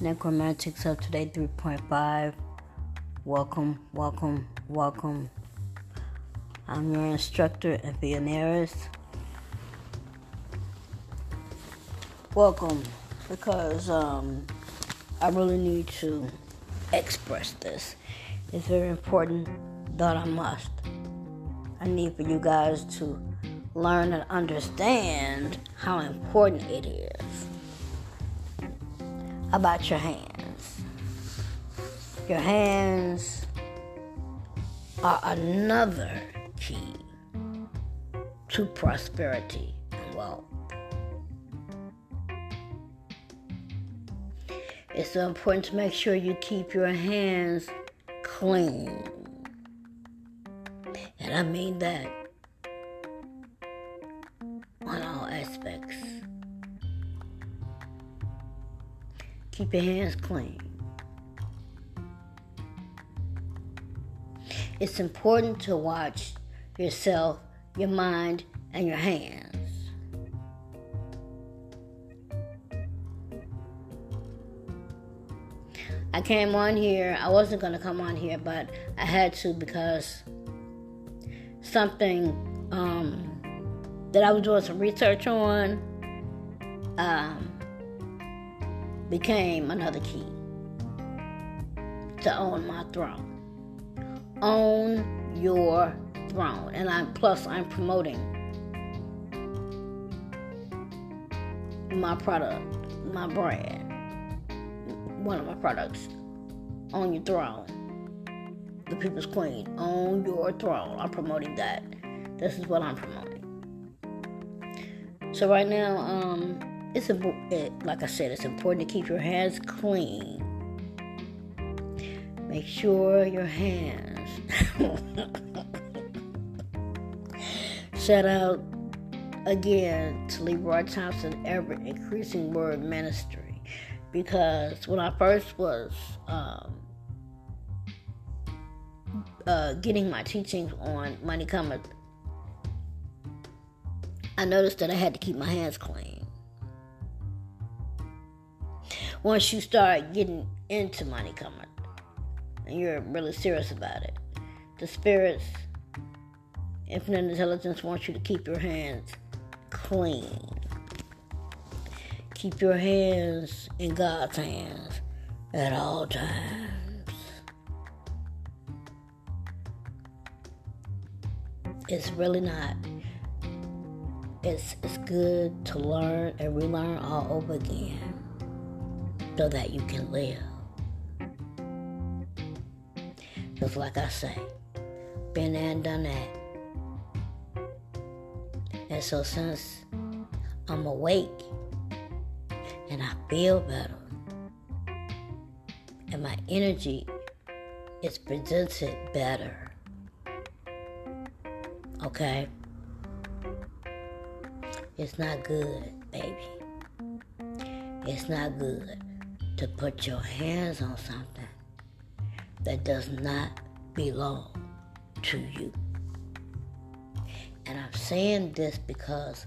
Necromantics of Today 3.5. Welcome. I'm your instructor, Epianaris. Welcome, because I really need to express this. It's very important that I must. I need for you guys to learn and understand how important it is. About your hands. Your hands are another key to prosperity and wealth. It's so important to make sure you keep your hands clean. And I mean that on all aspects. Keep your hands clean. It's important to watch yourself, your mind, and your hands. I came on here. I wasn't going to come on here, but I had to because something that I was doing some research on became another key to own my throne. Own your throne. And I'm promoting my product, my brand, one of my products. Own your throne. The People's Queen. Own your throne. I'm promoting that. This is what I'm promoting. So right now, like I said, it's important to keep your hands clean. Make sure your hands. Shout out again to Leroy Thompson, Ever Increasing Word Ministry, because when I first was getting my teachings on Money Cometh, I noticed that I had to keep my hands clean. Once you start getting into Money Cometh, and you're really serious about it, the spirits, infinite intelligence wants you to keep your hands clean. Keep your hands in God's hands at all times. It's really not. It's good to learn and relearn all over again, so that you can live. Just like I say, been there and done that. And so since I'm awake and I feel better and my energy is presented better, okay? It's not good, baby. It's not good to put your hands on something that does not belong to you. And I'm saying this because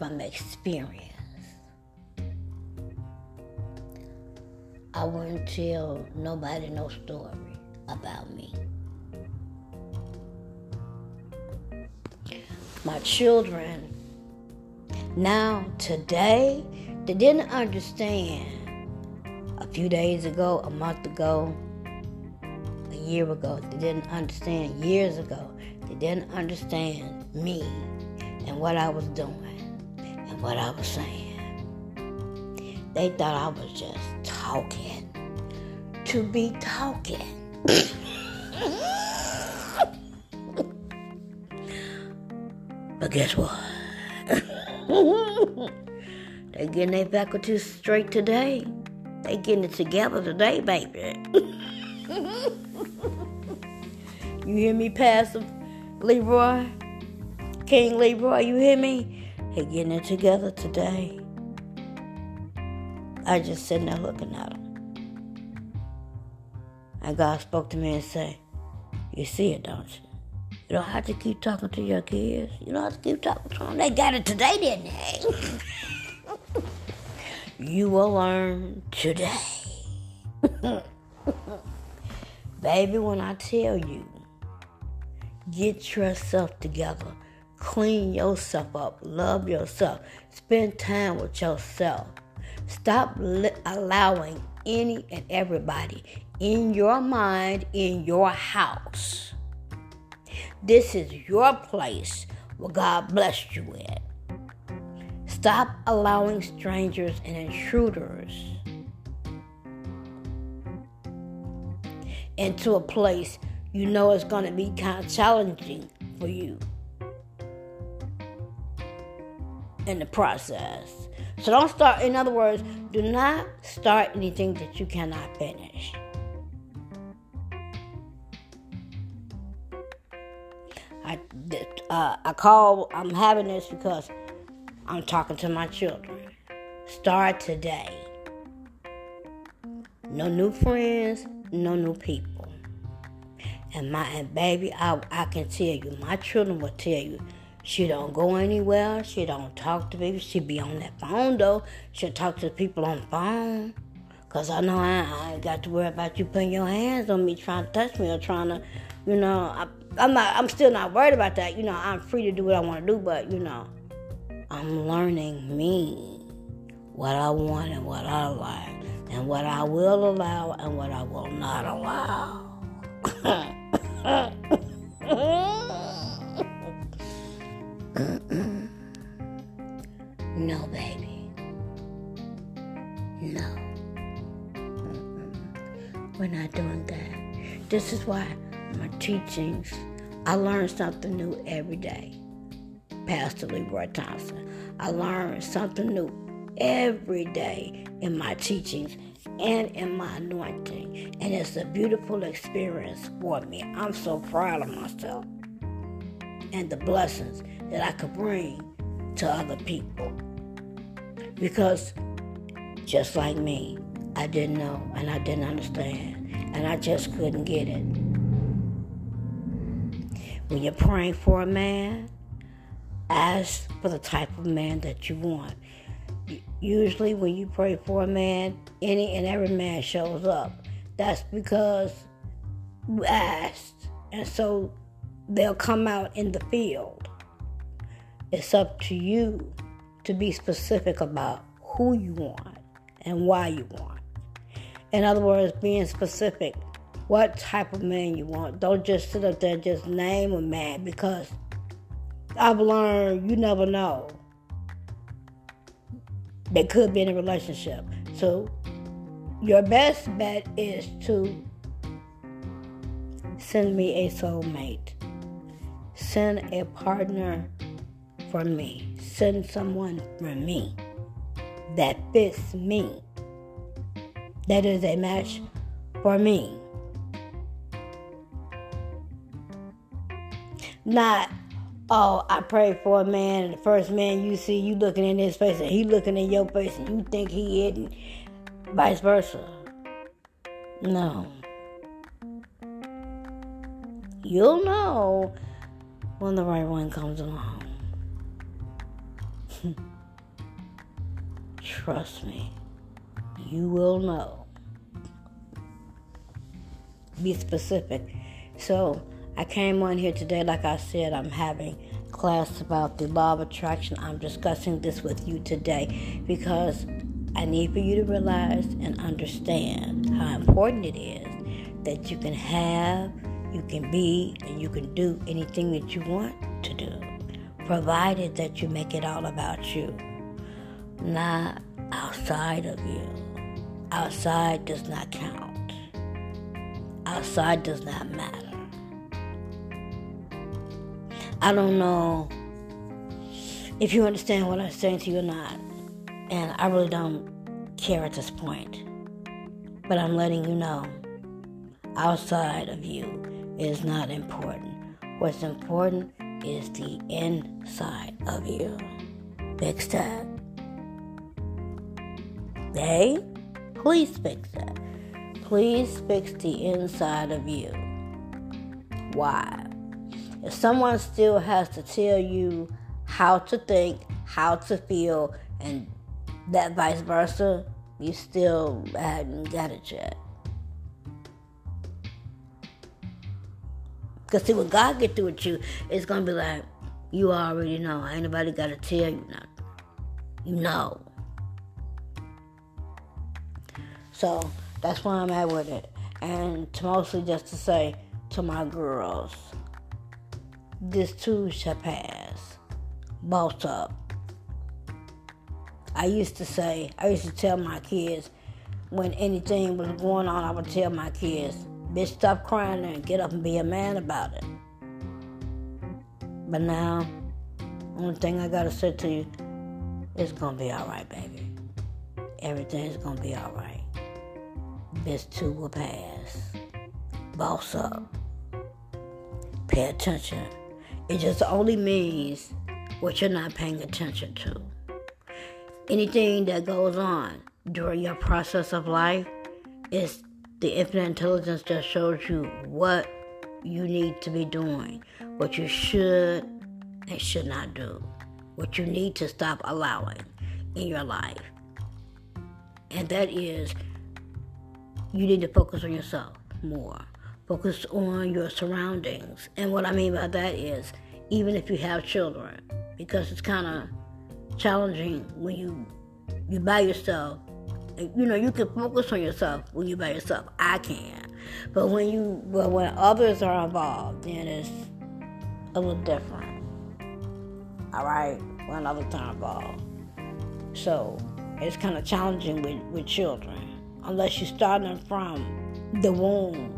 from experience. I wouldn't tell nobody no story about me. My children, now, today, they didn't understand. A few days ago, a month ago, a year ago, they didn't understand. Years ago, they didn't understand me and what I was doing and what I was saying. They thought I was just talking to be talking. But guess what? They getting their faculties straight today. They getting it together today, baby. You hear me, Pastor Leroy? King Leroy, you hear me? They getting it together today. I just sitting there looking at them. And God spoke to me and said, you see it, don't you? You don't have to keep talking to your kids. You don't have to keep talking to them. They got it today, didn't they? You will learn today. Baby, when I tell you, get yourself together. Clean yourself up. Love yourself. Spend time with yourself. Stop allowing any and everybody in your mind, in your house. This is your place where God blessed you at. Stop allowing strangers and intruders into a place you know is going to be kind of challenging for you in the process. So don't start, in other words, do not start anything that you cannot finish. I'm having this because I'm talking to my children. Start today. No new friends, no new people. And baby, I can tell you, my children will tell you, she don't go anywhere. She don't talk to people. She be on that phone, though. She'll talk to people on the phone. Because I know I ain't got to worry about you putting your hands on me, trying to touch me or trying to, you know. I'm still not worried about that. You know, I'm free to do what I want to do, but, you know, I'm learning me, what I want and what I like, and what I will allow and what I will not allow. No, baby. No. We're not doing that. This is why my teachings, I learn something new every day. Pastor Leroy Thompson. I learn something new every day in my teachings and in my anointing. And it's a beautiful experience for me. I'm so proud of myself and the blessings that I could bring to other people. Because just like me, I didn't know and I didn't understand and I just couldn't get it. When you're praying for a man, ask for the type of man that you want. Usually when you pray for a man, any and every man shows up. That's because you asked, and so they'll come out in the field. It's up to you to be specific about who you want and why you want. In other words, being specific, what type of man you want. Don't just sit up there and just name a man, because I've learned you never know. They could be in a relationship. So your best bet is to send me a soulmate. Send a partner for me. Send someone for me that fits me, that is a match for me. Not, oh, I prayed for a man, and the first man you see, you looking in his face, and he looking in your face, and you think he isn't, vice versa. No. You'll know when the right one comes along. Trust me, you will know. Be specific. So, I came on here today, like I said, I'm having class about the law of attraction. I'm discussing this with you today because I need for you to realize and understand how important it is that you can have, you can be, and you can do anything that you want to do, provided that you make it all about you, not outside of you. Outside does not count. Outside does not matter. I don't know if you understand what I'm saying to you or not, and I really don't care at this point, but I'm letting you know, outside of you is not important. What's important is the inside of you. Fix that. Hey, please fix that. Please fix the inside of you. Why? If someone still has to tell you how to think, how to feel, and that vice versa, you still haven't got it yet. Because see, when God get through with you, it's going to be like, you already know. Ain't nobody got to tell you nothing. You know. So that's where I'm at with it. And mostly just to say to my girls, this too shall pass. Boss up. I used to tell my kids, when anything was going on, I would tell my kids, bitch, stop crying and get up and be a man about it. But now, only thing I gotta say to you, it's gonna be all right, baby. Everything's gonna be all right. This too will pass. Boss up. Pay attention. It just only means what you're not paying attention to. Anything that goes on during your process of life is the infinite intelligence that shows you what you need to be doing, what you should and should not do, what you need to stop allowing in your life. And that is, you need to focus on yourself more. Focus on your surroundings. And what I mean by that is, even if you have children, because it's kind of challenging when you by yourself. You know, you can focus on yourself when you're by yourself. I can. But when others are involved, then it's a little different. All right? When others are involved. So it's kind of challenging with children. Unless you're starting from the womb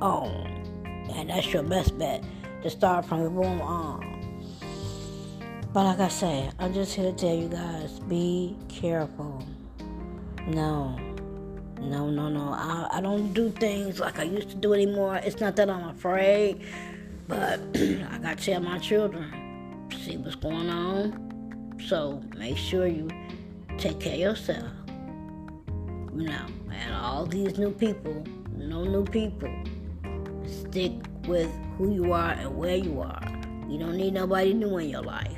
on. And that's your best bet, to start from the womb on. But like I said, I'm just here to tell you guys, be careful. No. I don't do things like I used to do anymore. It's not that I'm afraid, but I got to tell my children, see what's going on. So make sure you take care of yourself. No, and all these new people, no new people. Stick with who you are and where you are. You don't need nobody new in your life.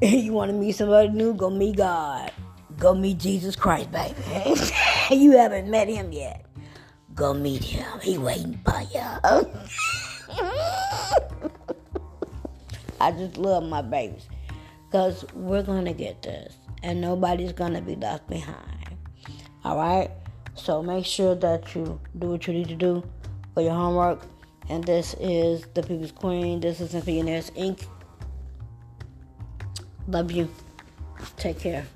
You want to meet somebody new? Go meet God. Go meet Jesus Christ, baby. You haven't met him yet. Go meet him. He waiting for you. I just love my babies. Because we're going to get this. And nobody's going to be left behind. All right? So make sure that you do what you need to do for your homework. And this is The People's Queen. This is Epianaris, Inc. Love you. Take care.